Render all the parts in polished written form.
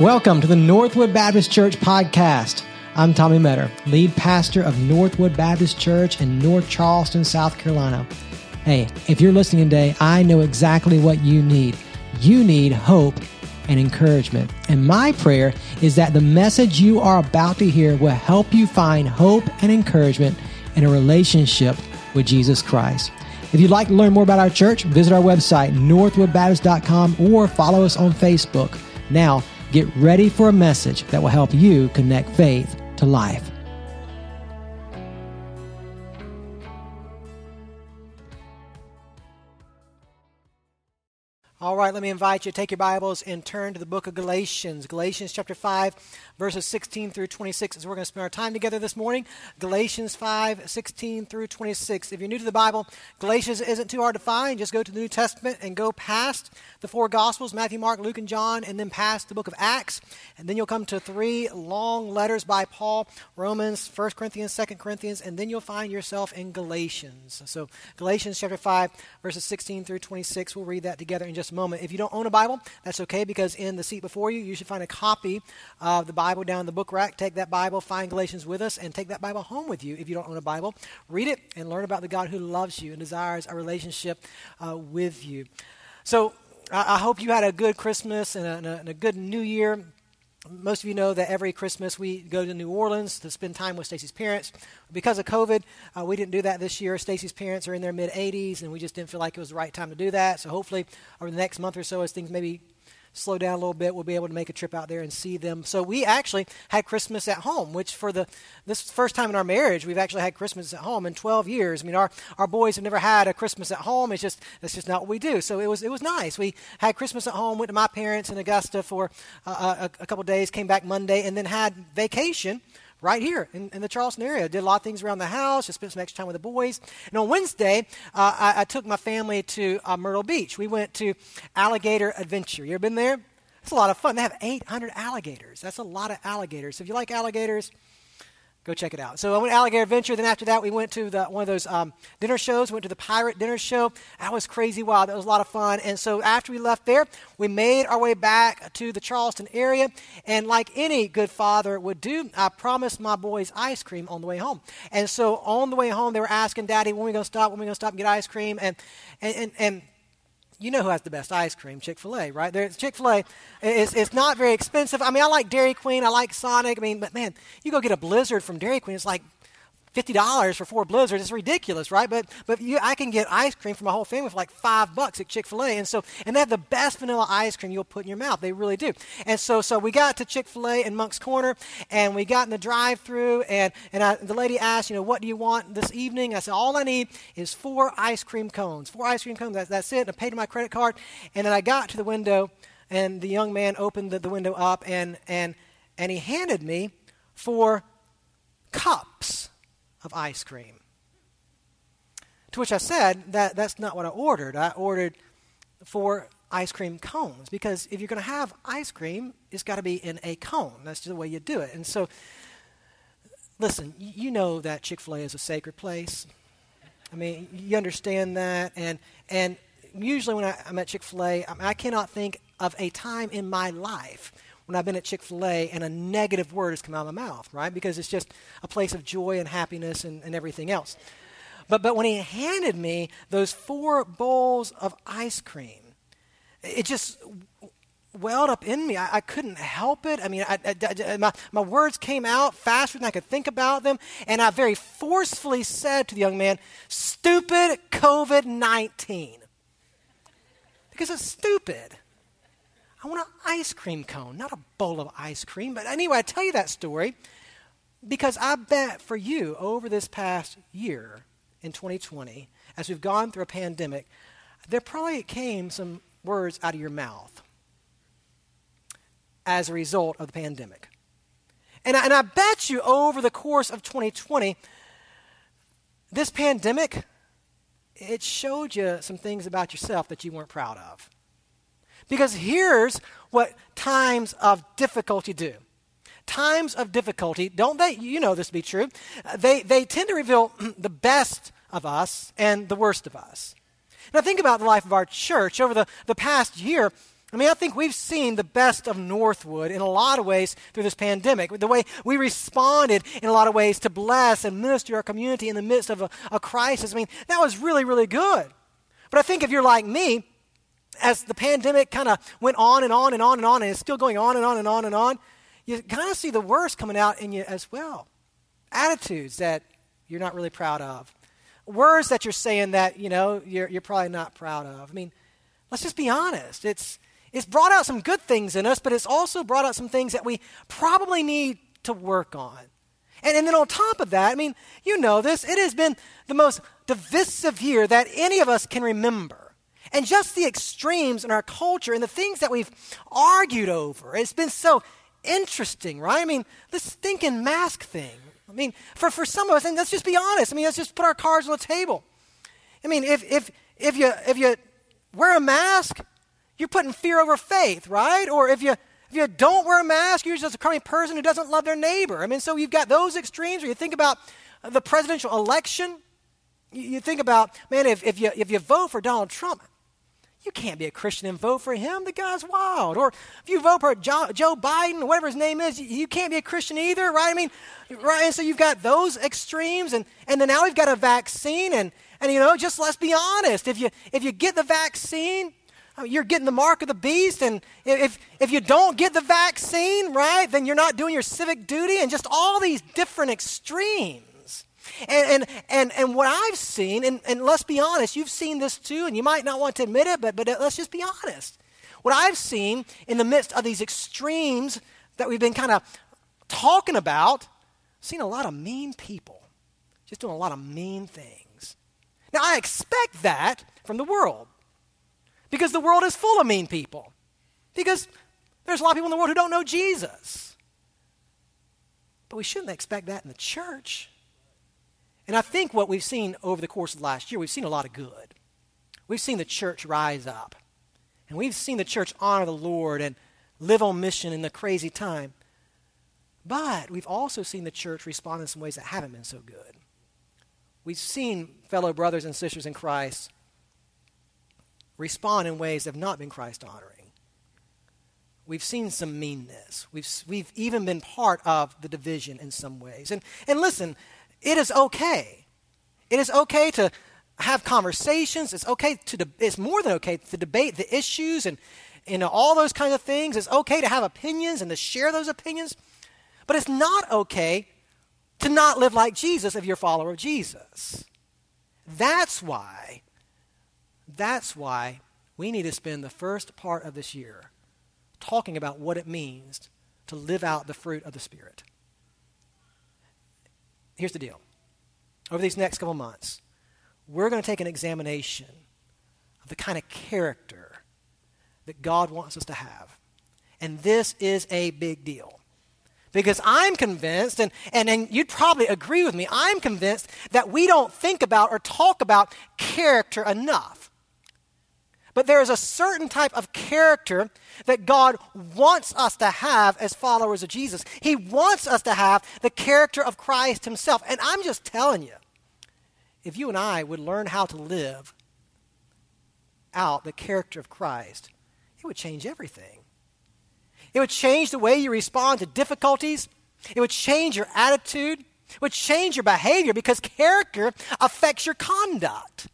Welcome to the Northwood Baptist Church podcast. I'm Tommy Metter, lead pastor of Northwood Baptist Church in North Charleston, South Carolina. Hey, if you're listening today, I know exactly what you need. You need hope and encouragement. And my prayer is that the message you are about to hear will help you find hope and encouragement in a relationship with Jesus Christ. If you'd like to learn more about our church, visit our website, northwoodbaptist.com, or follow us on Facebook. Now, get ready for a message that will help you connect faith to life. All right, let me invite you to take your Bibles and turn to the book of Galatians. Galatians chapter 5, verses 16 through 26 is where we're going to spend our time together this morning. Galatians 5, 16 through 26. If you're new to the Bible, Galatians isn't too hard to find. Just go to the New Testament and go past the four Gospels, Matthew, Mark, Luke, and John, and then past the book of Acts. And then you'll come to three long letters by Paul, Romans, 1 Corinthians, 2 Corinthians, and then you'll find yourself in Galatians. So Galatians chapter 5, verses 16 through 26. We'll read that together in just moment. If you don't own a Bible, that's okay, because in the seat before you, you should find a copy of the Bible down in the book rack. Take that Bible, find Galatians with us, and take that Bible home with you if you don't own a Bible. Read it and learn about the God who loves you and desires a relationship with you. So I hope you had a good Christmas and a good New Year. Most of you know that every Christmas we go to New Orleans to spend time with Stacy's parents. Because of COVID, we didn't do that this year. Stacy's parents are in their mid-80s, and we just didn't feel like it was the right time to do that. So hopefully over the next month or so, as things maybe slow down a little bit, we'll be able to make a trip out there and see them. So we actually had Christmas at home, which for this first time in our marriage, we've actually had Christmas at home in 12 years. I mean, our boys have never had a Christmas at home. It's just not what we do. So it was nice. We had Christmas at home, went to my parents in Augusta for a couple days, came back Monday, and then had vacation right here in the Charleston area. Did a lot of things around the house. Just spent some extra time with the boys. And on Wednesday, I took my family to Myrtle Beach. We went to Alligator Adventure. You ever been there? It's a lot of fun. They have 800 alligators. That's a lot of alligators. So if you like alligators, go check it out. So I went to Alligator Adventure. Then after that, we went to one of those dinner shows. Went to the pirate dinner show. That was crazy wild. That was a lot of fun. And so after we left there, we made our way back to the Charleston area. And like any good father would do, I promised my boys ice cream on the way home. And so on the way home, they were asking, Daddy, when are we going to stop? When are we going to stop and get ice cream? And you know who has the best ice cream? Chick-fil-A, right? Chick-fil-A is not very expensive. I mean, I like Dairy Queen. I like Sonic. I mean, but man, you go get a Blizzard from Dairy Queen, it's like $50 for four Blizzards. It's ridiculous, right? But I can get ice cream for my whole family for like $5 at Chick-fil-A. And they have the best vanilla ice cream you'll put in your mouth. They really do. And so we got to Chick-fil-A in Monk's Corner, and we got in the drive-thru, and the lady asked, what do you want this evening? I said, all I need is four ice cream cones. Four ice cream cones, that's it. And I paid my credit card, and then I got to the window, and the young man opened the window up, and he handed me four cups of ice cream. To which I said, that's not what I ordered. I ordered four ice cream cones, because if you're going to have ice cream, it's got to be in a cone. That's the way you do it. And so, listen, you know that Chick-fil-A is a sacred place. I mean, you understand that. And usually when I'm at Chick-fil-A, I cannot think of a time in my life when I've been at Chick-fil-A and a negative word has come out of my mouth, right? Because it's just a place of joy and happiness and everything else. But when he handed me those four bowls of ice cream, it just welled up in me. I couldn't help it. I mean, my words came out faster than I could think about them, and I very forcefully said to the young man, stupid COVID-19. Because it's stupid. I want an ice cream cone, not a bowl of ice cream. But anyway, I tell you that story because I bet for you over this past year in 2020, as we've gone through a pandemic, there probably came some words out of your mouth as a result of the pandemic. And I bet you over the course of 2020, this pandemic, it showed you some things about yourself that you weren't proud of. Because here's what times of difficulty do. Times of difficulty, don't they? You know this to be true. They tend to reveal the best of us and the worst of us. Now think about the life of our church. Over the past year, I mean, I think we've seen the best of Northwood in a lot of ways through this pandemic. The way we responded in a lot of ways to bless and minister our community in the midst of a crisis. I mean, that was really, really good. But I think if you're like me, as the pandemic kind of went on and on and on and on, and it's still going on and on and on and on, you kind of see the worst coming out in you as well. Attitudes that you're not really proud of. Words that you're saying that, you know, you're probably not proud of. I mean, let's just be honest. It's brought out some good things in us, but it's also brought out some things that we probably need to work on. And then on top of that, I mean, you know this, it has been the most divisive year that any of us can remember. And just the extremes in our culture and the things that we've argued over, it's been so interesting, right? I mean, this stinking mask thing. I mean, for some of us, and let's just be honest, I mean, let's just put our cards on the table. I mean, if you wear a mask, you're putting fear over faith, right? Or if you don't wear a mask, you're just a crummy person who doesn't love their neighbor. I mean, so you've got those extremes. Or you think about the presidential election. You think about, man, if you vote for Donald Trump, you can't be a Christian and vote for him. The guy's wild. Or if you vote for Joe Biden, whatever his name is, you can't be a Christian either, right? I mean, right? And so you've got those extremes, and then now we've got a vaccine, and you know, just let's be honest. If you get the vaccine, you're getting the mark of the beast, and if you don't get the vaccine, right, then you're not doing your civic duty, and just all these different extremes. And what I've seen, and let's be honest, you've seen this too, and you might not want to admit it, but let's just be honest. What I've seen in the midst of these extremes that we've been kind of talking about, I've seen a lot of mean people just doing a lot of mean things. Now, I expect that from the world. Because the world is full of mean people. Because there's a lot of people in the world who don't know Jesus. But we shouldn't expect that in the church. And I think what we've seen over the course of the last year, we've seen a lot of good. We've seen the church rise up. And we've seen the church honor the Lord and live on mission in the crazy time. But we've also seen the church respond in some ways that haven't been so good. We've seen fellow brothers and sisters in Christ respond in ways that have not been Christ-honoring. We've seen some meanness. We've even been part of the division in some ways. And listen, it is okay. It is okay to have conversations. It's okay to it's more than okay to debate the issues and all those kinds of things. It's okay to have opinions and to share those opinions. But it's not okay to not live like Jesus if you're a follower of Jesus. That's why we need to spend the first part of this year talking about what it means to live out the fruit of the Spirit. Here's the deal. Over these next couple months, we're going to take an examination of the kind of character that God wants us to have. And this is a big deal. Because I'm convinced, and you'd probably agree with me, I'm convinced that we don't think about or talk about character enough. But there is a certain type of character that God wants us to have as followers of Jesus. He wants us to have the character of Christ himself. And I'm just telling you, if you and I would learn how to live out the character of Christ, it would change everything. It would change the way you respond to difficulties. It would change your attitude. It would change your behavior, because character affects your conduct.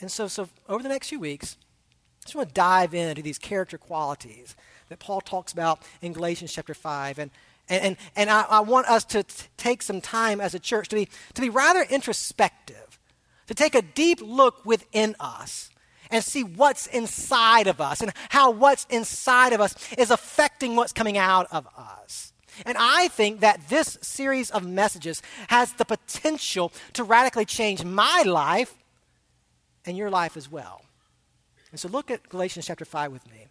And so over the next few weeks, I just want to dive into these character qualities that Paul talks about in Galatians chapter 5. And I want us to take some time as a church to be rather introspective, to take a deep look within us and see what's inside of us and how what's inside of us is affecting what's coming out of us. And I think that this series of messages has the potential to radically change my life and your life as well. And so look at Galatians chapter 5 with me.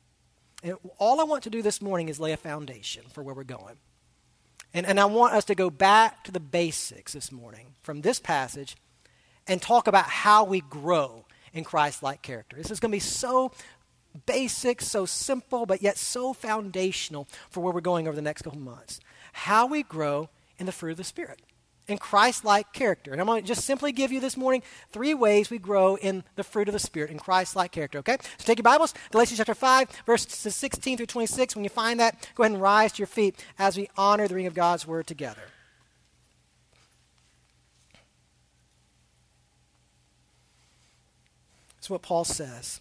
And all I want to do this morning is lay a foundation for where we're going. And I want us to go back to the basics this morning from this passage and talk about how we grow in Christ-like character. This is going to be so basic, so simple, but yet so foundational for where we're going over the next couple months. How we grow in the fruit of the Spirit. and Christ-like character. And I'm going to just simply give you this morning 3 ways we grow in the fruit of the Spirit, in Christ-like character, okay? So take your Bibles, Galatians chapter 5, verses 16 through 26. When you find that, go ahead and rise to your feet as we honor the reading of God's Word together. That's what Paul says.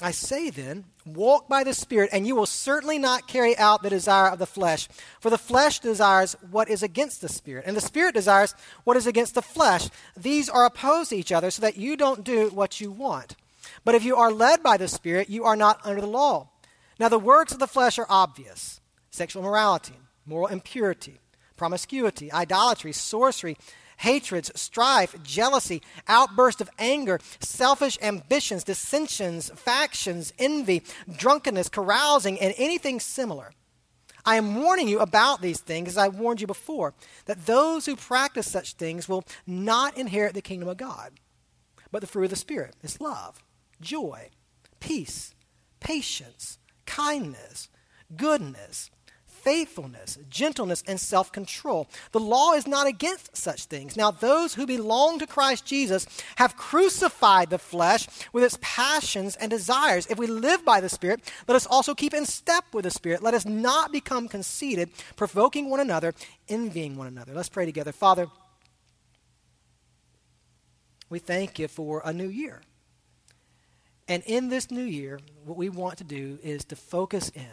I say then, walk by the Spirit, and you will certainly not carry out the desire of the flesh. For the flesh desires what is against the Spirit, and the Spirit desires what is against the flesh. These are opposed to each other, so that you don't do what you want. But if you are led by the Spirit, you are not under the law. Now the works of the flesh are obvious: sexual immorality, moral impurity, promiscuity, idolatry, sorcery, hatreds, strife, jealousy, outbursts of anger, selfish ambitions, dissensions, factions, envy, drunkenness, carousing, and anything similar. I am warning you about these things, as I warned you before, that those who practice such things will not inherit the kingdom of God. But the fruit of the Spirit is love, joy, peace, patience, kindness, goodness, faithfulness, gentleness, and self-control. The law is not against such things. Now those who belong to Christ Jesus have crucified the flesh with its passions and desires. If we live by the Spirit, let us also keep in step with the Spirit. Let us not become conceited, provoking one another, envying one another. Let's pray together. Father, we thank you for a new year. And in this new year, what we want to do is to focus in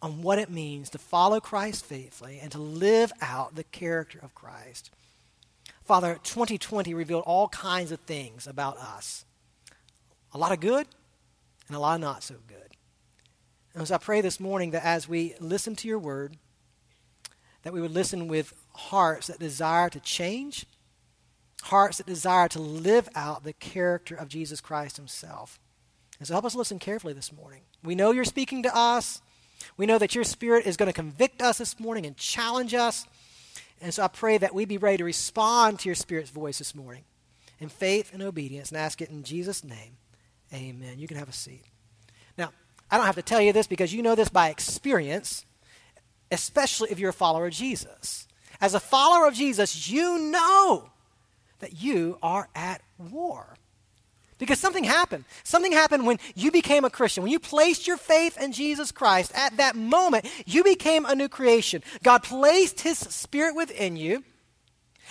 on what it means to follow Christ faithfully and to live out the character of Christ. Father, 2020 revealed all kinds of things about us. A lot of good and a lot of not so good. And so I pray this morning that as we listen to your word, that we would listen with hearts that desire to change, hearts that desire to live out the character of Jesus Christ himself. And so help us listen carefully this morning. We know you're speaking to us. We know that your Spirit is going to convict us this morning and challenge us. And so I pray that we be ready to respond to your Spirit's voice this morning in faith and obedience, and ask it in Jesus' name. Amen. You can have a seat. Now, I don't have to tell you this because you know this by experience, especially if you're a follower of Jesus. As a follower of Jesus, you know that you are at war. Because something happened. Something happened when you became a Christian. When you placed your faith in Jesus Christ, at that moment, you became a new creation. God placed his Spirit within you,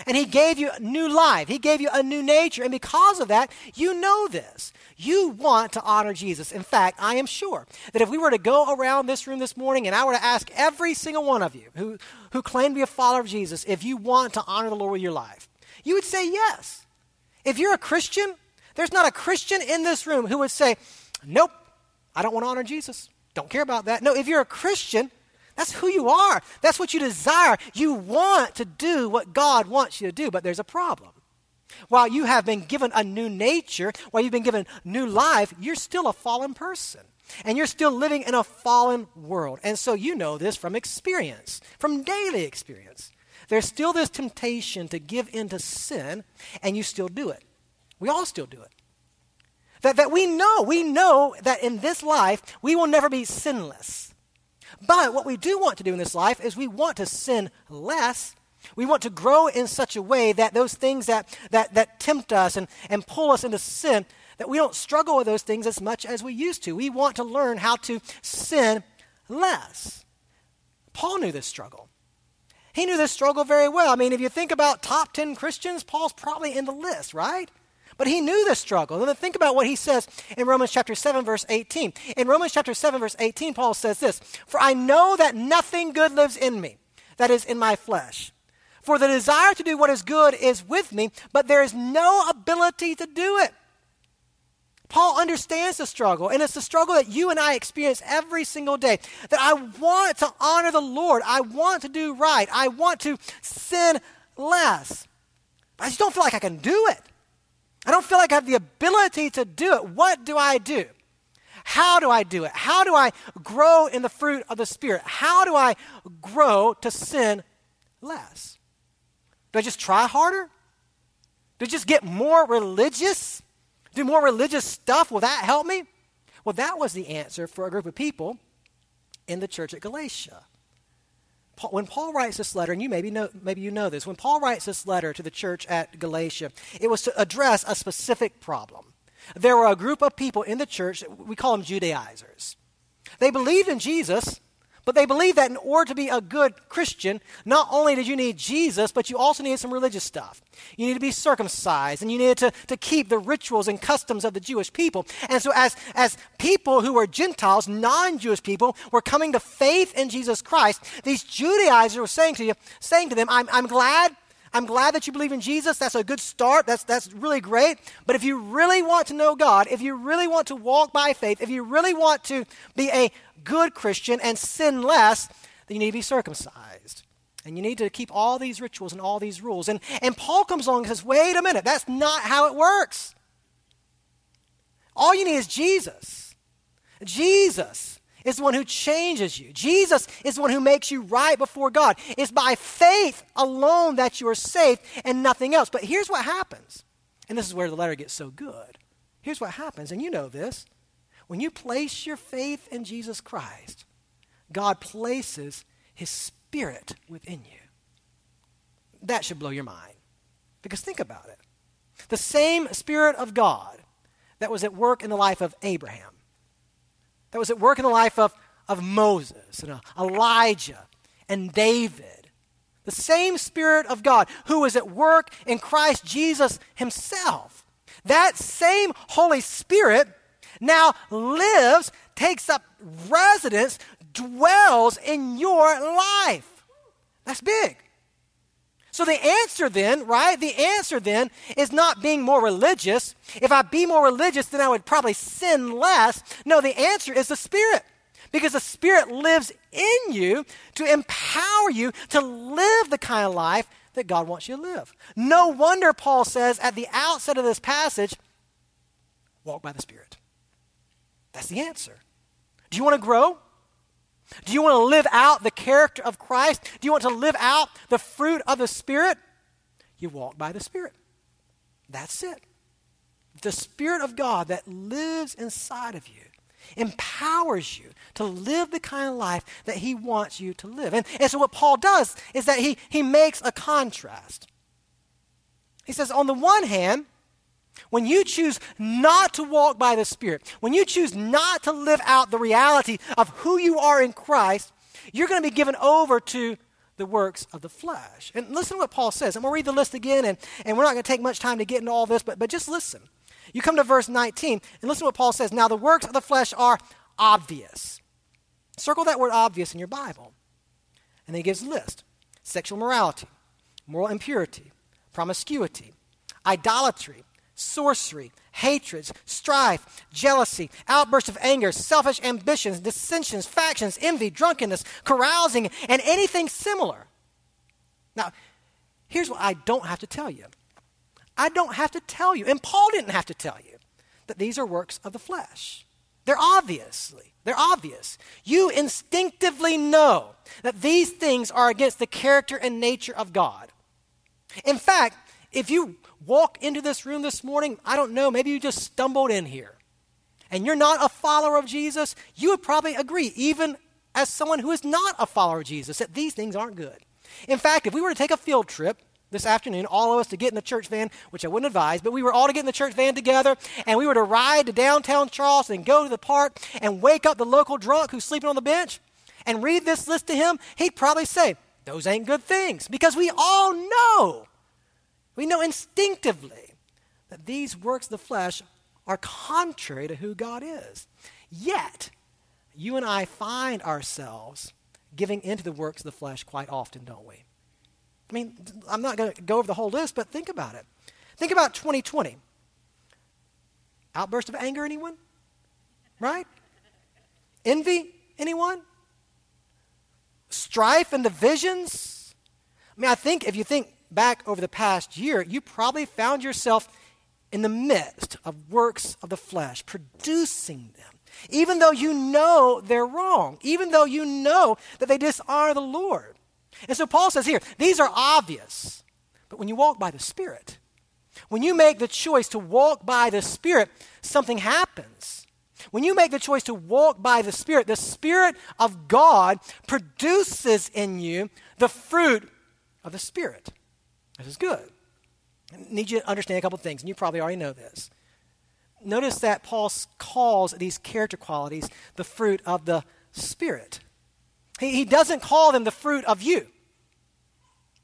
and he gave you a new life. He gave you a new nature. And because of that, you know this. You want to honor Jesus. In fact, I am sure that if we were to go around this room this morning and I were to ask every single one of you who claim to be a follower of Jesus if you want to honor the Lord with your life, you would say yes. If you're a Christian, there's not a Christian in this room who would say, nope, I don't want to honor Jesus. Don't care about that. No, if you're a Christian, that's who you are. That's what you desire. You want to do what God wants you to do, but there's a problem. While you have been given a new nature, while you've been given new life, you're still a fallen person. And you're still living in a fallen world. And so you know this from experience, from daily experience. There's still this temptation to give in to sin, and you still do it. We all still do it. That we know that in this life, we will never be sinless. But what we do want to do in this life is we want to sin less. We want to grow in such a way that those things that tempt us and pull us into sin, that we don't struggle with those things as much as we used to. We want to learn how to sin less. Paul knew this struggle. He knew this struggle very well. I mean, if you think about top 10 Christians, Paul's probably in the list, right? But he knew the struggle. And then think about what he says in Romans chapter 7, verse 18. In Romans chapter 7, verse 18, Paul says this: for I know that nothing good lives in me, that is, in my flesh. For the desire to do what is good is with me, but there is no ability to do it. Paul understands the struggle, and it's the struggle that you and I experience every single day, that I want to honor the Lord. I want to do right. I want to sin less. I just don't feel like I can do it. I don't feel like I have the ability to do it. What do I do? How do I do it? How do I grow in the fruit of the Spirit? How do I grow to sin less? Do I just try harder? Do I just get more religious? Do more religious stuff? Will that help me? Well, that was the answer for a group of people in the church at Galatia. when Paul writes this letter, and you maybe you know this, when Paul writes this letter to the church at Galatia, it was to address a specific problem. There were a group of people in the church, we call them Judaizers. They believed in Jesus, but they believed that in order to be a good Christian, not only did you need Jesus, but you also needed some religious stuff. You needed to be circumcised, and you needed to keep the rituals and customs of the Jewish people. And so as people who were Gentiles, non-Jewish people, were coming to faith in Jesus Christ, these Judaizers were saying to them, I'm glad that you believe in Jesus. That's a good start. That's really great. But if you really want to know God, if you really want to walk by faith, if you really want to be a good Christian and sin less, then you need to be circumcised. And you need to keep all these rituals and all these rules. And Paul comes along and says, wait a minute, that's not how it works. All you need is Jesus. Jesus is the one who changes you. Jesus is the one who makes you right before God. It's by faith alone that you are saved and nothing else. But here's what happens, and this is where the letter gets so good. Here's what happens, and you know this. When you place your faith in Jesus Christ, God places his Spirit within you. That should blow your mind, because think about it. The same Spirit of God that was at work in the life of Abraham, that was at work in the life of Moses and Elijah and David. The same Spirit of God who is at work in Christ Jesus himself. That same Holy Spirit now lives, takes up residence, dwells in your life. That's big. So the answer then, right? The answer then is not being more religious. If I be more religious, then I would probably sin less. No, the answer is the Spirit. Because the Spirit lives in you to empower you to live the kind of life that God wants you to live. No wonder Paul says at the outset of this passage, walk by the Spirit. That's the answer. Do you want to grow? Do you want to live out the character of Christ? Do you want to live out the fruit of the Spirit? You walk by the Spirit. That's it. The Spirit of God that lives inside of you empowers you to live the kind of life that he wants you to live. And so what Paul does is that he makes a contrast. He says, on the one hand, when you choose not to walk by the Spirit, when you choose not to live out the reality of who you are in Christ, you're going to be given over to the works of the flesh. And listen to what Paul says. I'm going to read the list again, and we're not going to take much time to get into all this, but just listen. You come to verse 19, and listen to what Paul says. Now the works of the flesh are obvious. Circle that word obvious in your Bible. And then he gives a list. Sexual morality, moral impurity, promiscuity, idolatry, sorcery, hatreds, strife, jealousy, outbursts of anger, selfish ambitions, dissensions, factions, envy, drunkenness, carousing, and anything similar. Now, here's what I don't have to tell you. I don't have to tell you, and Paul didn't have to tell you, that these are works of the flesh. They're obvious. You instinctively know that these things are against the character and nature of God. In fact, if you walk into this room this morning, I don't know, maybe you just stumbled in here, and you're not a follower of Jesus, you would probably agree, even as someone who is not a follower of Jesus, that these things aren't good. In fact, if we were to take a field trip this afternoon, all of us to get in the church van, which I wouldn't advise, but we were all to get in the church van together, and we were to ride to downtown Charleston and go to the park and wake up the local drunk who's sleeping on the bench and read this list to him, he'd probably say, those ain't good things, because we all know. We know instinctively that these works of the flesh are contrary to who God is. Yet, you and I find ourselves giving into the works of the flesh quite often, don't we? I mean, I'm not going to go over the whole list, but think about it. Think about 2020. Outburst of anger, anyone? Right? Envy, anyone? Strife and divisions? I mean, I think if you think back over the past year, you probably found yourself in the midst of works of the flesh, producing them, even though you know they're wrong, even though you know that they dishonor the Lord. And so Paul says here, these are obvious, but when you walk by the Spirit, when you make the choice to walk by the Spirit, something happens. When you make the choice to walk by the Spirit of God produces in you the fruit of the Spirit. This is good. I need you to understand a couple of things, and you probably already know this. Notice that Paul calls these character qualities the fruit of the Spirit. He doesn't call them the fruit of you.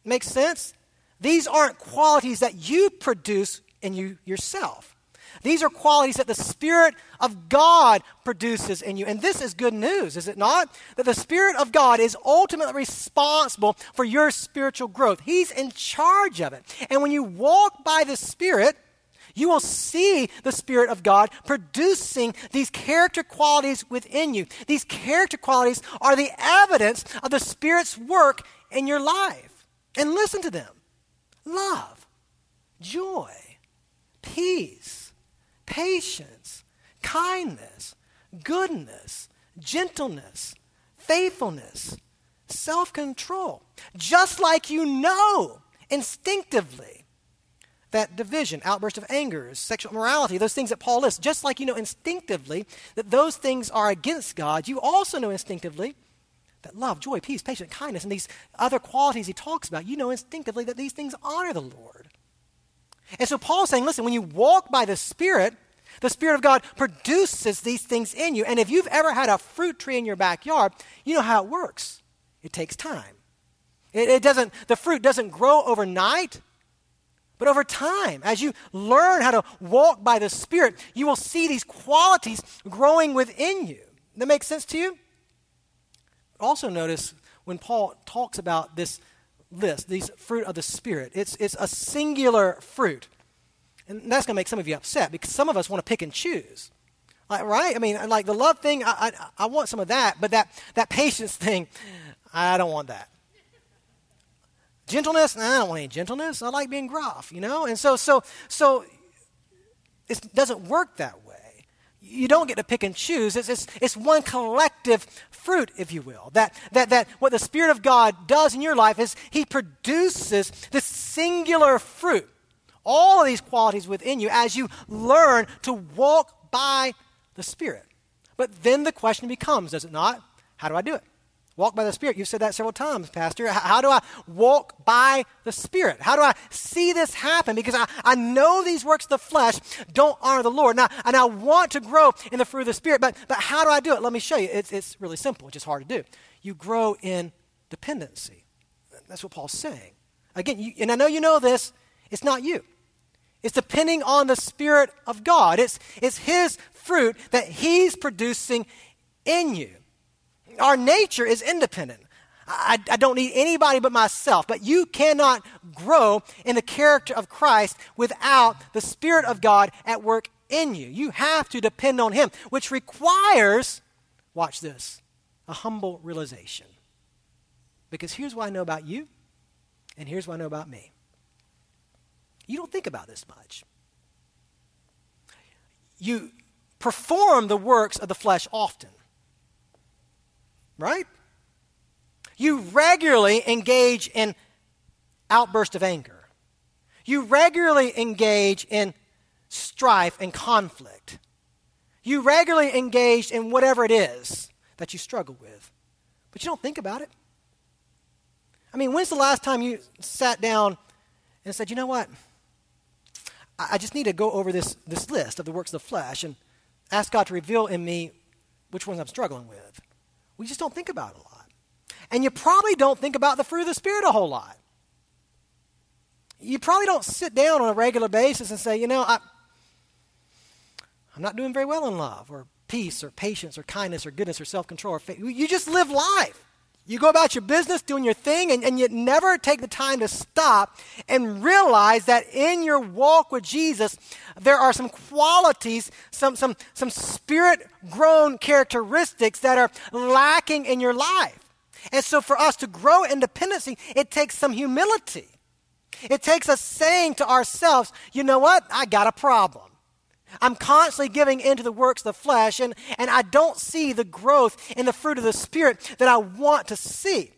Makes sense? These aren't qualities that you produce in you yourself. These are qualities that the Spirit of God produces in you. And this is good news, is it not? That the Spirit of God is ultimately responsible for your spiritual growth. He's in charge of it. And when you walk by the Spirit, you will see the Spirit of God producing these character qualities within you. These character qualities are the evidence of the Spirit's work in your life. And listen to them. Love, joy, peace, patience, kindness, goodness, gentleness, faithfulness, self-control. Just like you know instinctively that division, outburst of anger, sexual immorality, those things that Paul lists, just like you know instinctively that those things are against God, you also know instinctively that love, joy, peace, patience, kindness, and these other qualities he talks about, you know instinctively that these things honor the Lord. And so Paul's saying, listen, when you walk by the Spirit of God produces these things in you. And if you've ever had a fruit tree in your backyard, you know how it works. It takes time. The fruit doesn't grow overnight, but over time, as you learn how to walk by the Spirit, you will see these qualities growing within you. That makes sense to you? Also notice when Paul talks about this list, these fruit of the Spirit, it's a singular fruit. And that's going to make some of you upset because some of us want to pick and choose. Like, right? I mean, like the love thing, I want some of that, but that patience thing, I don't want that. Gentleness? I don't want any gentleness. I like being gruff, you know? And so it doesn't work that way. You don't get to pick and choose. It's one collective fruit, if you will. That what the Spirit of God does in your life is he produces this singular fruit. All of these qualities within you as you learn to walk by the Spirit. But then the question becomes, does it not? How do I do it? Walk by the Spirit. You've said that several times, Pastor. How do I walk by the Spirit? How do I see this happen? Because I know these works of the flesh don't honor the Lord. And I want to grow in the fruit of the Spirit, but how do I do it? Let me show you. It's really simple. It's just hard to do. You grow in dependency. That's what Paul's saying. Again, and I know you know this. It's not you. It's depending on the Spirit of God. It's his fruit that he's producing in you. Our nature is independent. I don't need anybody but myself. But you cannot grow in the character of Christ without the Spirit of God at work in you. You have to depend on him, which requires, watch this, a humble realization. Because here's what I know about you, and here's what I know about me. You don't think about this much. You perform the works of the flesh often. Right? You regularly engage in outbursts of anger. You regularly engage in strife and conflict. You regularly engage in whatever it is that you struggle with. But you don't think about it. I mean, when's the last time you sat down and said, you know what? I just need to go over this list of the works of the flesh and ask God to reveal in me which ones I'm struggling with. We just don't think about it a lot. And you probably don't think about the fruit of the Spirit a whole lot. You probably don't sit down on a regular basis and say, you know, I'm not doing very well in love or peace or patience or kindness or goodness or self-control or faith. You just live life. You go about your business doing your thing and you never take the time to stop and realize that in your walk with Jesus, there are some qualities, some Spirit-grown characteristics that are lacking in your life. And so for us to grow in dependency, it takes some humility. It takes us saying to ourselves, you know what? I got a problem. I'm constantly giving into the works of the flesh, and I don't see the growth in the fruit of the Spirit that I want to see.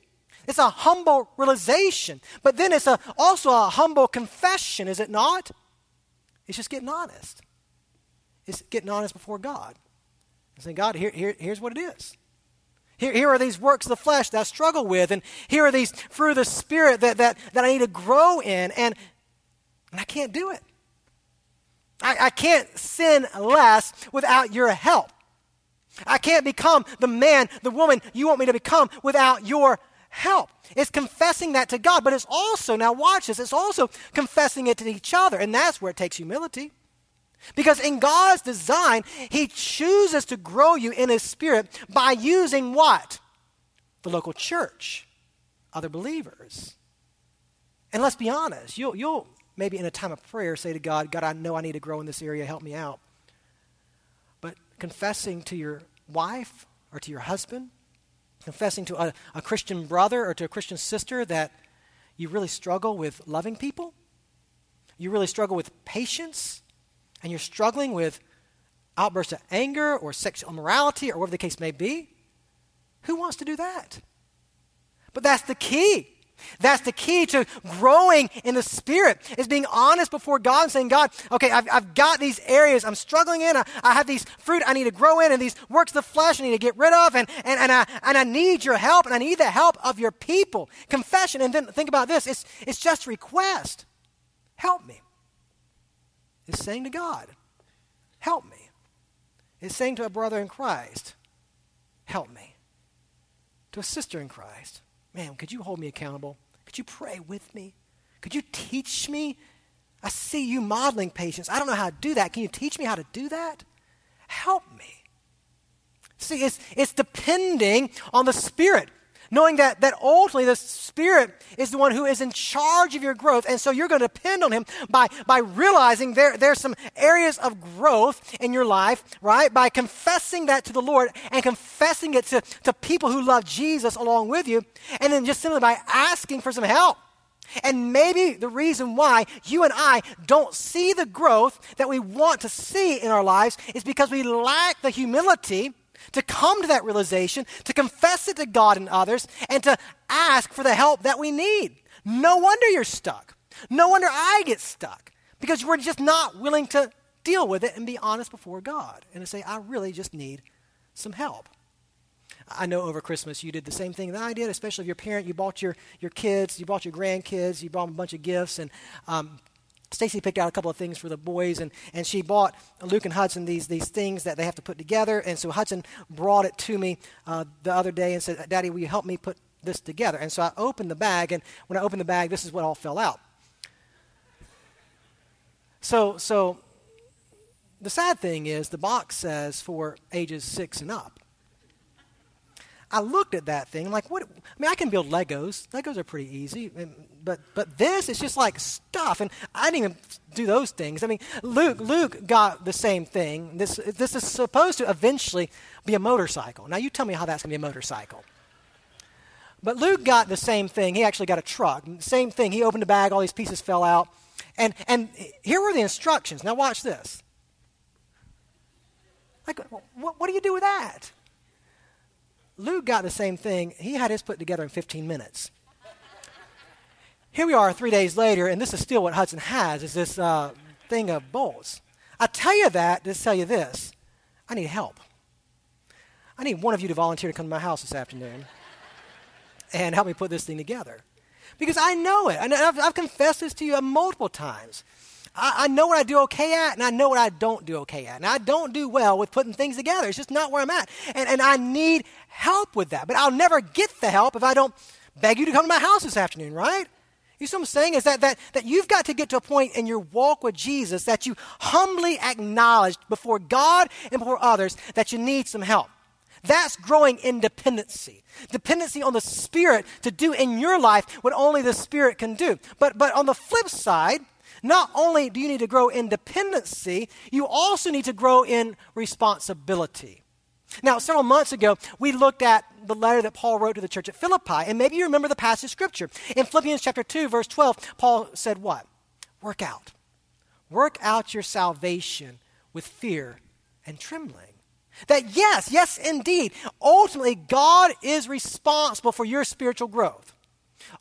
It's a humble realization, but then it's also a humble confession, is it not? It's just getting honest. It's getting honest before God. and saying, God, here's what it is. Here are these works of the flesh that I struggle with, and here are these fruit of the Spirit that I need to grow in, and I can't do it. I can't sin less without your help. I can't become the man, the woman you want me to become without your help. It's confessing that to God, but it's also, now watch this, it's also confessing it to each other, and that's where it takes humility. Because in God's design, He chooses to grow you in His Spirit by using what? The local church, other believers. And let's be honest, you'll maybe in a time of prayer say to God, God, I know I need to grow in this area, help me out. But confessing to your wife or to your husband, confessing to a Christian brother or to a Christian sister that you really struggle with loving people, you really struggle with patience, and you're struggling with outbursts of anger or sexual immorality or whatever the case may be, who wants to do that? But that's the key. That's the key to growing in the Spirit, is being honest before God and saying, God, okay, I've got these areas I'm struggling in. I have these fruit I need to grow in and these works of the flesh I need to get rid of, and I need your help, and I need the help of your people. Confession, and then think about this. It's just request. Help me. It's saying to God, help me. It's saying to a brother in Christ, help me. To a sister in Christ, man, could you hold me accountable? Could you pray with me? Could you teach me? I see you modeling patience. I don't know how to do that. Can you teach me how to do that? Help me. See, it's depending on the Spirit, knowing that ultimately the Spirit is the one who is in charge of your growth, and so you're going to depend on Him by realizing there's some areas of growth in your life, right? By confessing that to the Lord and confessing it to people who love Jesus along with you, and then just simply by asking for some help. And maybe the reason why you and I don't see the growth that we want to see in our lives is because we lack the humility to come to that realization, to confess it to God and others, and to ask for the help that we need. No wonder you're stuck. No wonder I get stuck, because we're just not willing to deal with it and be honest before God and to say, I really just need some help. I know over Christmas you did the same thing that I did, especially if you're a parent. You bought your kids, you bought your grandkids, you bought them a bunch of gifts, and Stacy picked out a couple of things for the boys, and she bought Luke and Hudson these things that they have to put together. And so Hudson brought it to me the other day and said, Daddy, will you help me put this together? And so I opened the bag, and when I opened the bag, this is what all fell out. So the sad thing is the box says for ages 6 and up. I looked at that thing, like, what? I mean, I can build Legos. Legos are pretty easy, but this is just like stuff, and I didn't even do those things. I mean, Luke got the same thing. This is supposed to eventually be a motorcycle. Now, you tell me how that's going to be a motorcycle. But Luke got the same thing. He actually got a truck. Same thing. He opened the bag. All these pieces fell out. And here were the instructions. Now, watch this. Like, what do you do with that? Luke got the same thing. He had his put together in 15 minutes. Here we are 3 days later, and this is still what Hudson has, is this thing of bolts. I tell you that to tell you this. I need help. I need one of you to volunteer to come to my house this afternoon and help me put this thing together. Because I know it. And I've confessed this to you multiple times. I know what I do okay at, and I know what I don't do okay at. And I don't do well with putting things together. It's just not where I'm at. And I need help with that. But I'll never get the help if I don't beg you to come to my house this afternoon, right? You see what I'm saying? Is that you've got to get to a point in your walk with Jesus that you humbly acknowledge before God and before others that you need some help. That's growing in dependency. Dependency on the Spirit to do in your life what only the Spirit can do. But on the flip side, not only do you need to grow in dependency, you also need to grow in responsibility. Now, several months ago, we looked at the letter that Paul wrote to the church at Philippi, and maybe you remember the passage of Scripture. In Philippians chapter 2, verse 12, Paul said what? Work out. Work out your salvation with fear and trembling. That yes, indeed, ultimately God is responsible for your spiritual growth.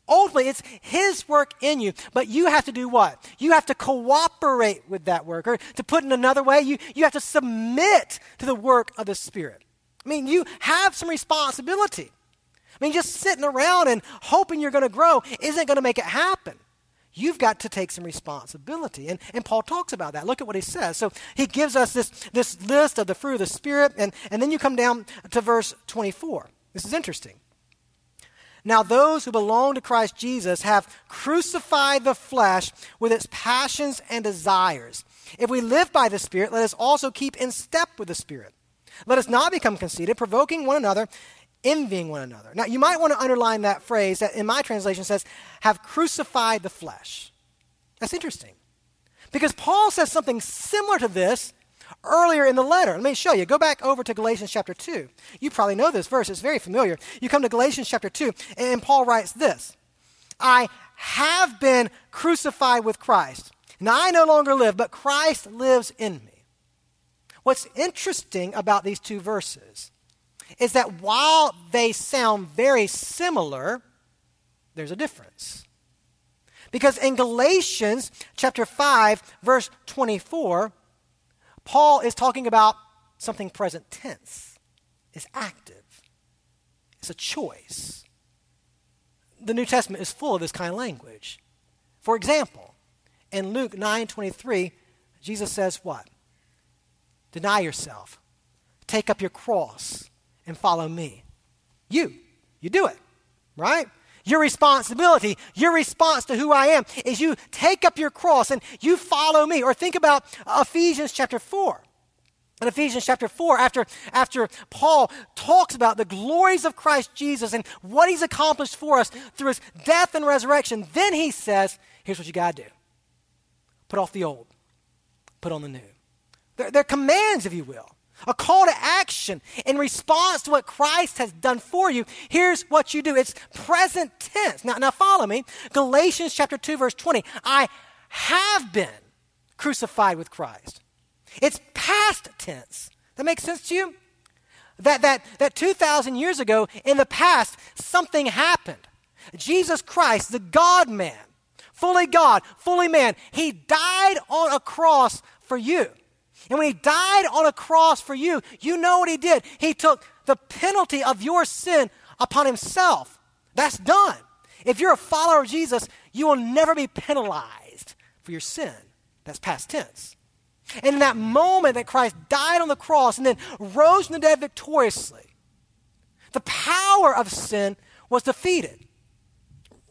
Ultimately, it's his work in you, but you have to do what? You have to cooperate with that work. Or to put it in another way, you have to submit to the work of the Spirit. I mean, you have some responsibility. I mean, just sitting around and hoping you're going to grow isn't going to make it happen. You've got to take some responsibility. And Paul talks about that. Look at what he says. So he gives us this list of the fruit of the Spirit, and then you come down to verse 24. This is interesting. Now those who belong to Christ Jesus have crucified the flesh with its passions and desires. If we live by the Spirit, let us also keep in step with the Spirit. Let us not become conceited, provoking one another, envying one another. Now you might want to underline that phrase that in my translation says, have crucified the flesh. That's interesting. Because Paul says something similar to this earlier in the letter. Let me show you. Go back over to Galatians chapter 2. You probably know this verse. It's very familiar. You come to Galatians chapter 2, and Paul writes this. I have been crucified with Christ. Now I no longer live, but Christ lives in me. What's interesting about these two verses is that while they sound very similar, there's a difference. Because in Galatians chapter 5, verse 24, Paul is talking about something present tense. It's active. It's a choice. The New Testament is full of this kind of language. For example, in Luke 9:23, Jesus says what? Deny yourself. Take up your cross and follow me. You do it, right? Your responsibility, your response to who I am is you take up your cross and you follow me. Or think about Ephesians chapter 4. In Ephesians chapter 4, after Paul talks about the glories of Christ Jesus and what he's accomplished for us through his death and resurrection, then he says, here's what you got to do. Put off the old. Put on the new. They're commands, if you will. A call to action in response to what Christ has done for you. Here's what you do. It's present tense. Now follow me. Galatians chapter 2, verse 20. I have been crucified with Christ. It's past tense. That makes sense to you? That 2,000 years ago in the past, something happened. Jesus Christ, the God-man, fully God, fully man, he died on a cross for you. And when he died on a cross for you, you know what he did. He took the penalty of your sin upon himself. That's done. If you're a follower of Jesus, you will never be penalized for your sin. That's past tense. And in that moment that Christ died on the cross and then rose from the dead victoriously, the power of sin was defeated.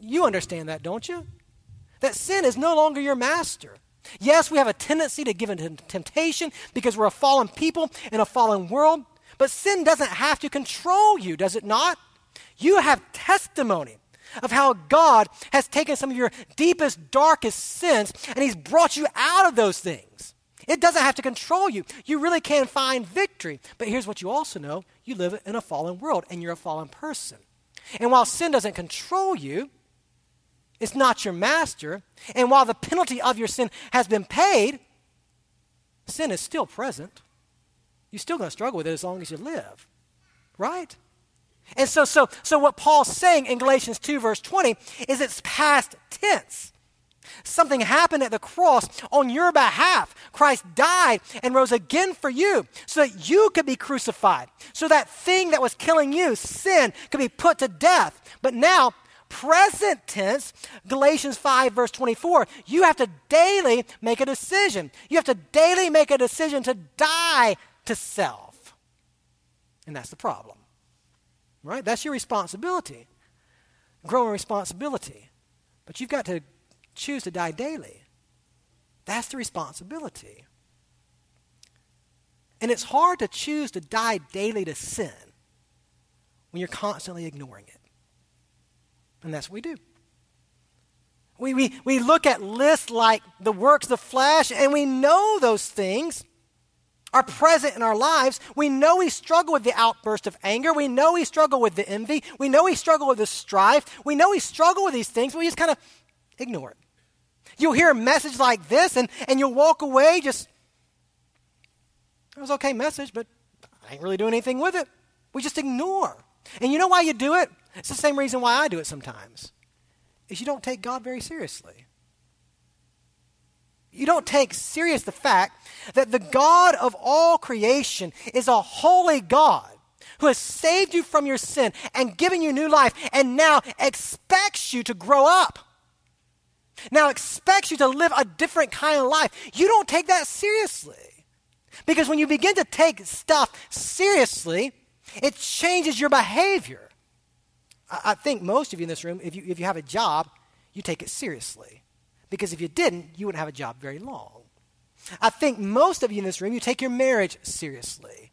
You understand that, don't you? That sin is no longer your master. Yes, we have a tendency to give into temptation because we're a fallen people in a fallen world, but sin doesn't have to control you, does it not? You have testimony of how God has taken some of your deepest, darkest sins, and he's brought you out of those things. It doesn't have to control you. You really can find victory. But here's what you also know. You live in a fallen world, and you're a fallen person. And while sin doesn't control you, it's not your master. And while the penalty of your sin has been paid, sin is still present. You're still going to struggle with it as long as you live, right? And so what Paul's saying in Galatians 2, verse 20, is it's past tense. Something happened at the cross on your behalf. Christ died and rose again for you so that you could be crucified, so that thing that was killing you, sin, could be put to death. But now, present tense, Galatians 5, verse 24, you have to daily make a decision. You have to daily make a decision to die to self. And that's the problem, right? That's your responsibility, growing responsibility. But you've got to choose to die daily. That's the responsibility. And it's hard to choose to die daily to sin when you're constantly ignoring it. And that's what we do. We look at lists like the works of the flesh, and we know those things are present in our lives. We know we struggle with the outburst of anger. We know we struggle with the envy. We know we struggle with the strife. We know we struggle with these things, but we just kind of ignore it. You'll hear a message like this, and you'll walk away just, it was an okay message, but I ain't really doing anything with it. We just ignore. And you know why you do it? It's the same reason why I do it sometimes. is you don't take God very seriously. You don't take serious the fact that the God of all creation is a holy God who has saved you from your sin and given you new life and now expects you to grow up. Now expects you to live a different kind of life. You don't take that seriously. Because when you begin to take stuff seriously, it changes your behavior. I think most of you in this room, if you have a job, you take it seriously. Because if you didn't, you wouldn't have a job very long. I think most of you in this room, you take your marriage seriously.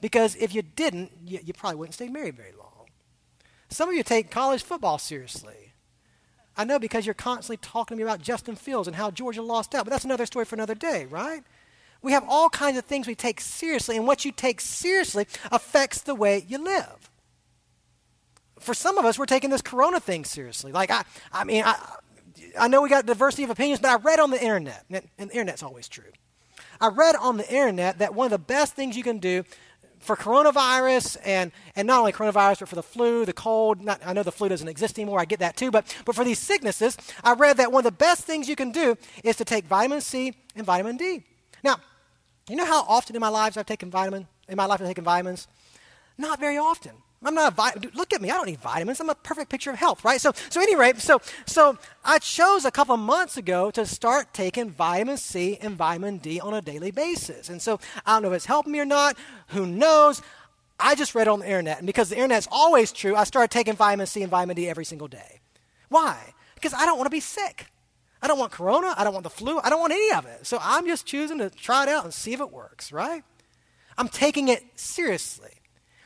Because if you didn't, you probably wouldn't stay married very long. Some of you take college football seriously. I know, because you're constantly talking to me about Justin Fields and how Georgia lost out, but that's another story for another day, right? We have all kinds of things we take seriously, and what you take seriously affects the way you live. For some of us, we're taking this corona thing seriously. Like, I know we got diversity of opinions, but I read on the internet, and the internet's always true. I read on the internet that one of the best things you can do for coronavirus, and not only coronavirus, but for the flu, the cold, I know the flu doesn't exist anymore, I get that too, but for these sicknesses, I read that one of the best things you can do is to take vitamin C and vitamin D. Now, you know how often in my life I've taken vitamins? Not very often. I'm not a vitamin. Look at me. I don't need vitamins. I'm a perfect picture of health, right? So at any rate, so I chose a couple months ago to start taking vitamin C and vitamin D on a daily basis. And so I don't know if it's helping me or not. Who knows? I just read it on the internet. And because the internet's always true, I started taking vitamin C and vitamin D every single day. Why? Because I don't want to be sick. I don't want corona. I don't want the flu. I don't want any of it. So I'm just choosing to try it out and see if it works, right? I'm taking it seriously.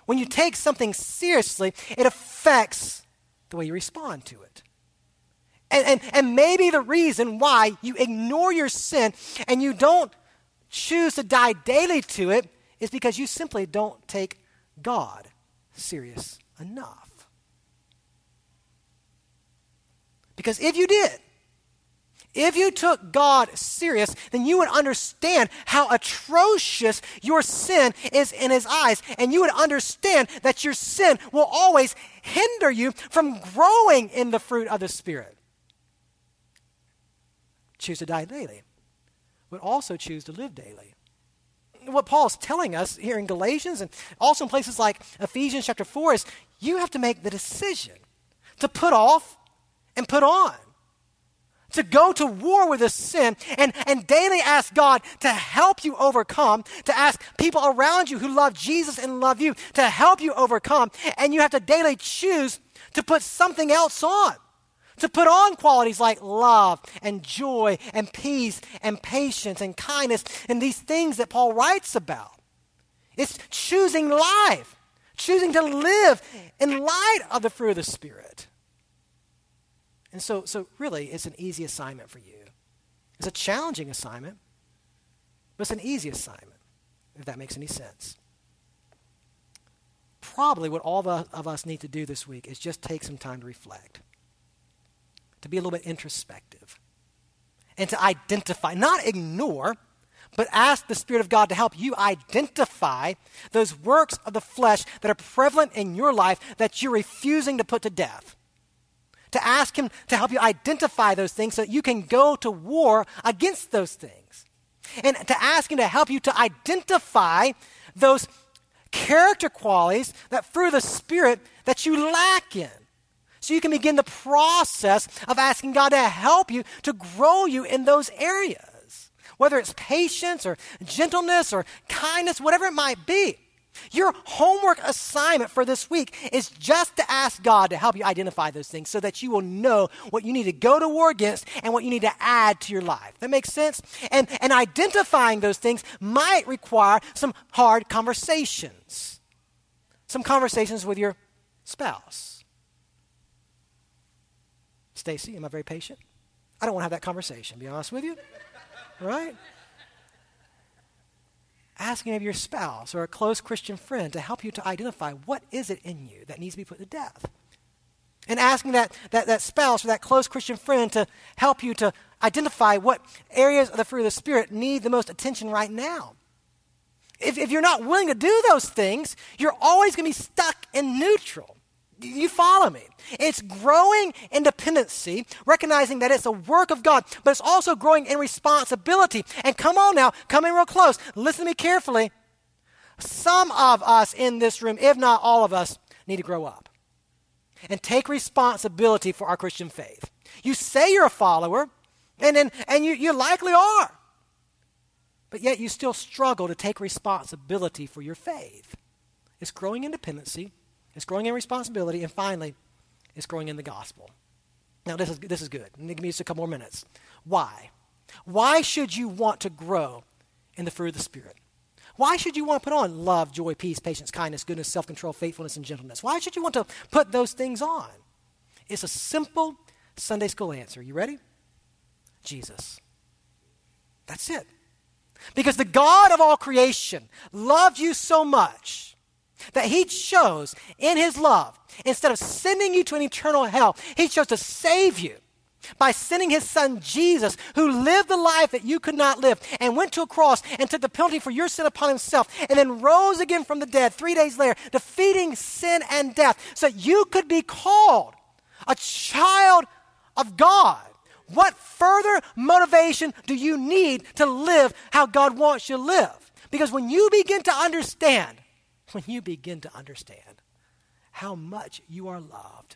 When you take something seriously, it affects the way you respond to it. And maybe the reason why you ignore your sin and you don't choose to die daily to it is because you simply don't take God serious enough. Because if you did, if you took God serious, then you would understand how atrocious your sin is in his eyes. And you would understand that your sin will always hinder you from growing in the fruit of the Spirit. Choose to die daily, but also choose to live daily. What Paul's telling us here in Galatians and also in places like Ephesians chapter 4 is you have to make the decision to put off and put on. To go to war with this sin and daily ask God to help you overcome, to ask people around you who love Jesus and love you to help you overcome. And you have to daily choose to put something else on, to put on qualities like love and joy and peace and patience and kindness and these things that Paul writes about. It's choosing life, choosing to live in light of the fruit of the Spirit. And so really, it's an easy assignment for you. It's a challenging assignment, but it's an easy assignment, if that makes any sense. Probably what all of us need to do this week is just take some time to reflect, to be a little bit introspective, and to identify, not ignore, but ask the Spirit of God to help you identify those works of the flesh that are prevalent in your life that you're refusing to put to death. To ask him to help you identify those things so that you can go to war against those things. And to ask him to help you to identify those character qualities that through the Spirit that you lack in. So you can begin the process of asking God to help you to grow you in those areas. Whether it's patience or gentleness or kindness, whatever it might be. Your homework assignment for this week is just to ask God to help you identify those things so that you will know what you need to go to war against and what you need to add to your life. That makes sense? And identifying those things might require some hard conversations. Some conversations with your spouse. Stacy, am I very patient? I don't want to have that conversation, to be honest with you. Right? Asking of your spouse or a close Christian friend to help you to identify what is it in you that needs to be put to death. And asking that spouse or that close Christian friend to help you to identify what areas of the fruit of the Spirit need the most attention right now. If you're not willing to do those things, you're always going to be stuck in neutral. Do you follow me? It's growing in dependency, recognizing that it's a work of God, but it's also growing in responsibility. And come on now, come in real close. Listen to me carefully. Some of us in this room, if not all of us, need to grow up and take responsibility for our Christian faith. You say you're a follower, and you likely are, but yet you still struggle to take responsibility for your faith. It's growing in dependency, it's growing in responsibility, and finally, it's growing in the gospel. Now, this is good. Give me just a couple more minutes. Why? Why should you want to grow in the fruit of the Spirit? Why should you want to put on love, joy, peace, patience, kindness, goodness, self-control, faithfulness, and gentleness? Why should you want to put those things on? It's a simple Sunday school answer. You ready? Jesus. That's it. Because the God of all creation loved you so much that he chose in his love, instead of sending you to an eternal hell, he chose to save you by sending his son Jesus, who lived the life that you could not live and went to a cross and took the penalty for your sin upon himself and then rose again from the dead 3 days later, defeating sin and death so that you could be called a child of God. What further motivation do you need to live how God wants you to live? Because when you begin to understand how much you are loved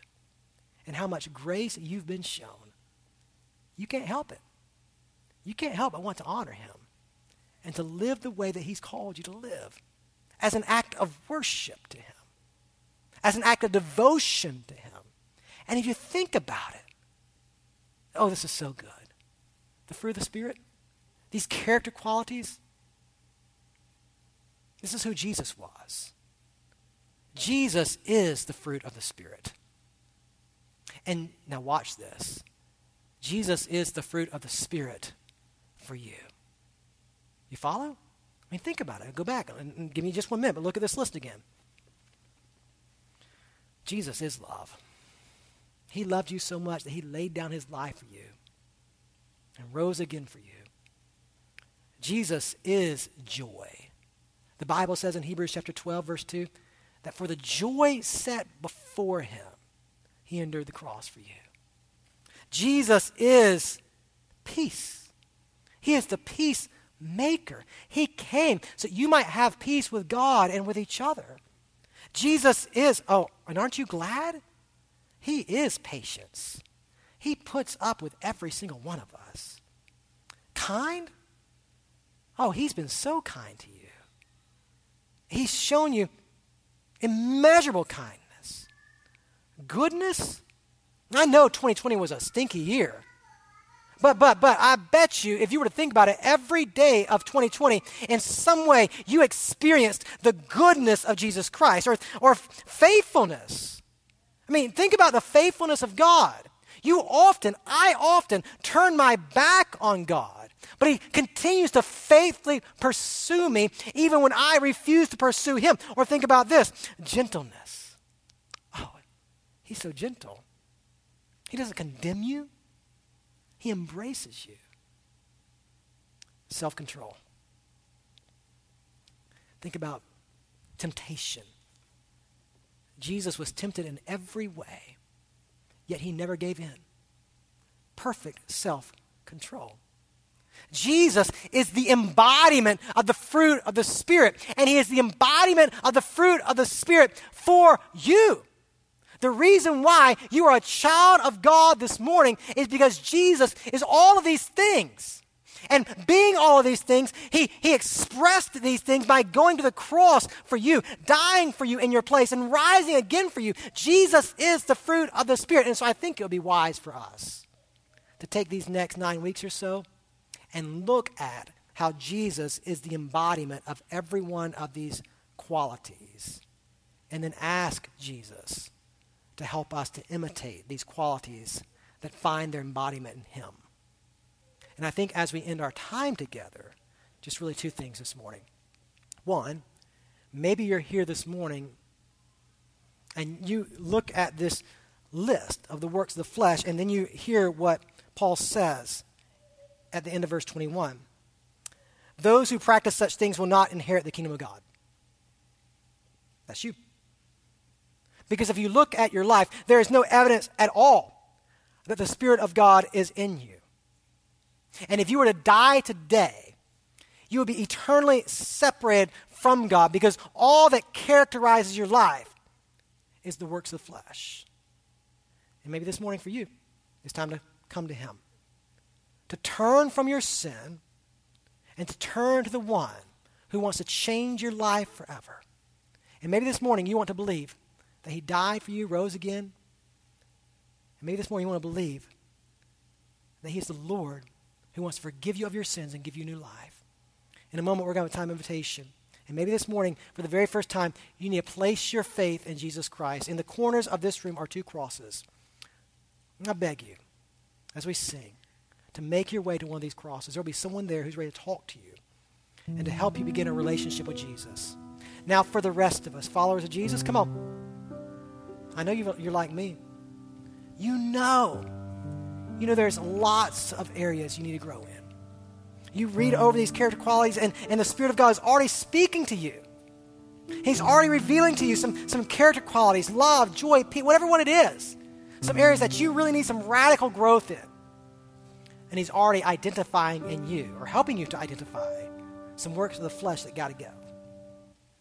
and how much grace you've been shown, you can't help it. You can't help but want to honor him and to live the way that he's called you to live as an act of worship to him, as an act of devotion to him. And if you think about it, oh, this is so good. The fruit of the Spirit, these character qualities, this is who Jesus was. Jesus is the fruit of the Spirit. And now watch this. Jesus is the fruit of the Spirit for you. You follow? I mean, think about it. Go back and give me just 1 minute, but look at this list again. Jesus is love. He loved you so much that he laid down his life for you and rose again for you. Jesus is joy. The Bible says in Hebrews chapter 12, verse 2, that for the joy set before him, he endured the cross for you. Jesus is peace. He is the peacemaker. He came so you might have peace with God and with each other. Jesus is, oh, and aren't you glad? He is patience. He puts up with every single one of us. Kind? Oh, he's been so kind to you. He's shown you immeasurable kindness. Goodness? I know 2020 was a stinky year, but I bet you if you were to think about it, every day of 2020, in some way you experienced the goodness of Jesus Christ or faithfulness. I mean, think about the faithfulness of God. I often turn my back on God, but he continues to faithfully pursue me even when I refuse to pursue him. Or think about this, gentleness. Oh, he's so gentle. He doesn't condemn you. He embraces you. Self-control. Think about temptation. Jesus was tempted in every way, yet he never gave in. Perfect self-control. Jesus is the embodiment of the fruit of the Spirit, and he is the embodiment of the fruit of the Spirit for you. The reason why you are a child of God this morning is because Jesus is all of these things. And being all of these things, he expressed these things by going to the cross for you, dying for you in your place, and rising again for you. Jesus is the fruit of the Spirit. And so I think it would be wise for us to take these next 9 weeks or so and look at how Jesus is the embodiment of every one of these qualities. And then ask Jesus to help us to imitate these qualities that find their embodiment in him. And I think as we end our time together, just really 2 things this morning. 1, maybe you're here this morning and you look at this list of the works of the flesh and then you hear what Paul says at the end of verse 21. Those who practice such things will not inherit the kingdom of God. That's you. Because if you look at your life, there is no evidence at all that the Spirit of God is in you. And if you were to die today, you would be eternally separated from God because all that characterizes your life is the works of the flesh. And maybe this morning for you, it's time to come to Him, to turn from your sin and to turn to the one who wants to change your life forever. And maybe this morning you want to believe that He died for you, rose again. And maybe this morning you want to believe that He is the Lord who wants to forgive you of your sins and give you new life. In a moment, we're going to have a time of invitation. And maybe this morning, for the very first time, you need to place your faith in Jesus Christ. In the corners of this room are two crosses. And I beg you, as we sing, to make your way to one of these crosses. There will be someone there who's ready to talk to you and to help you begin a relationship with Jesus. Now, for the rest of us, followers of Jesus, come on. I know you're like me. You know there's lots of areas you need to grow in. You read over these character qualities and the Spirit of God is already speaking to you. He's already revealing to you some character qualities, love, joy, peace, whatever one it is. Some areas that you really need some radical growth in. And He's already identifying in you or helping you to identify some works of the flesh that got to go.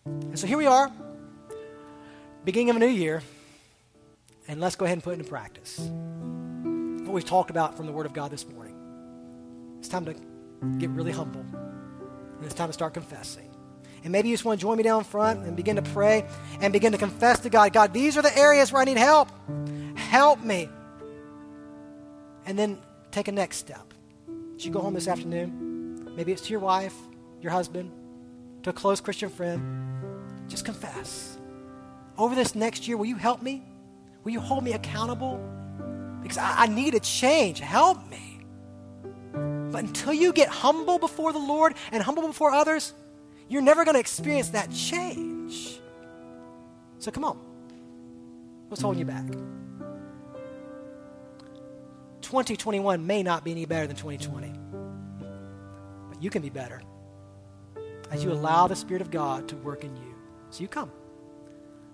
And so here we are, beginning of a new year, and let's go ahead and put into practice what we've talked about from the Word of God this morning. It's time to get really humble, and it's time to start confessing. And maybe you just want to join me down front and begin to pray and begin to confess to God, God, these are the areas where I need help. Help me. And then take a next step. As you go home this afternoon, maybe it's to your wife, your husband, to a close Christian friend, just confess. Over this next year, will you help me? Will you hold me accountable? Because I need a change. Help me. But until you get humble before the Lord and humble before others, you're never going to experience that change. So come on. What's holding you back? 2021 may not be any better than 2020, but you can be better as you allow the Spirit of God to work in you. So you come.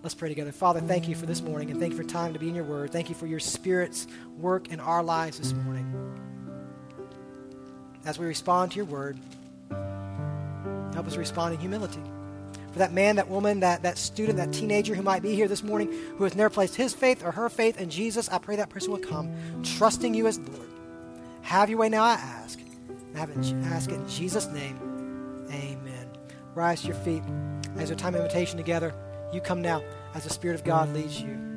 Let's pray together. Father, thank you for this morning, and thank you for time to be in your word. Thank you for your Spirit's work in our lives this morning. As we respond to your word, help us respond in humility. For that man, that woman, that student, that teenager who might be here this morning who has never placed his faith or her faith in Jesus, I pray that person will come, trusting you as Lord. Have your way now, I ask. Ask it in Jesus' name. Amen. Rise to your feet as a time of invitation together. You come now as the Spirit of God leads you.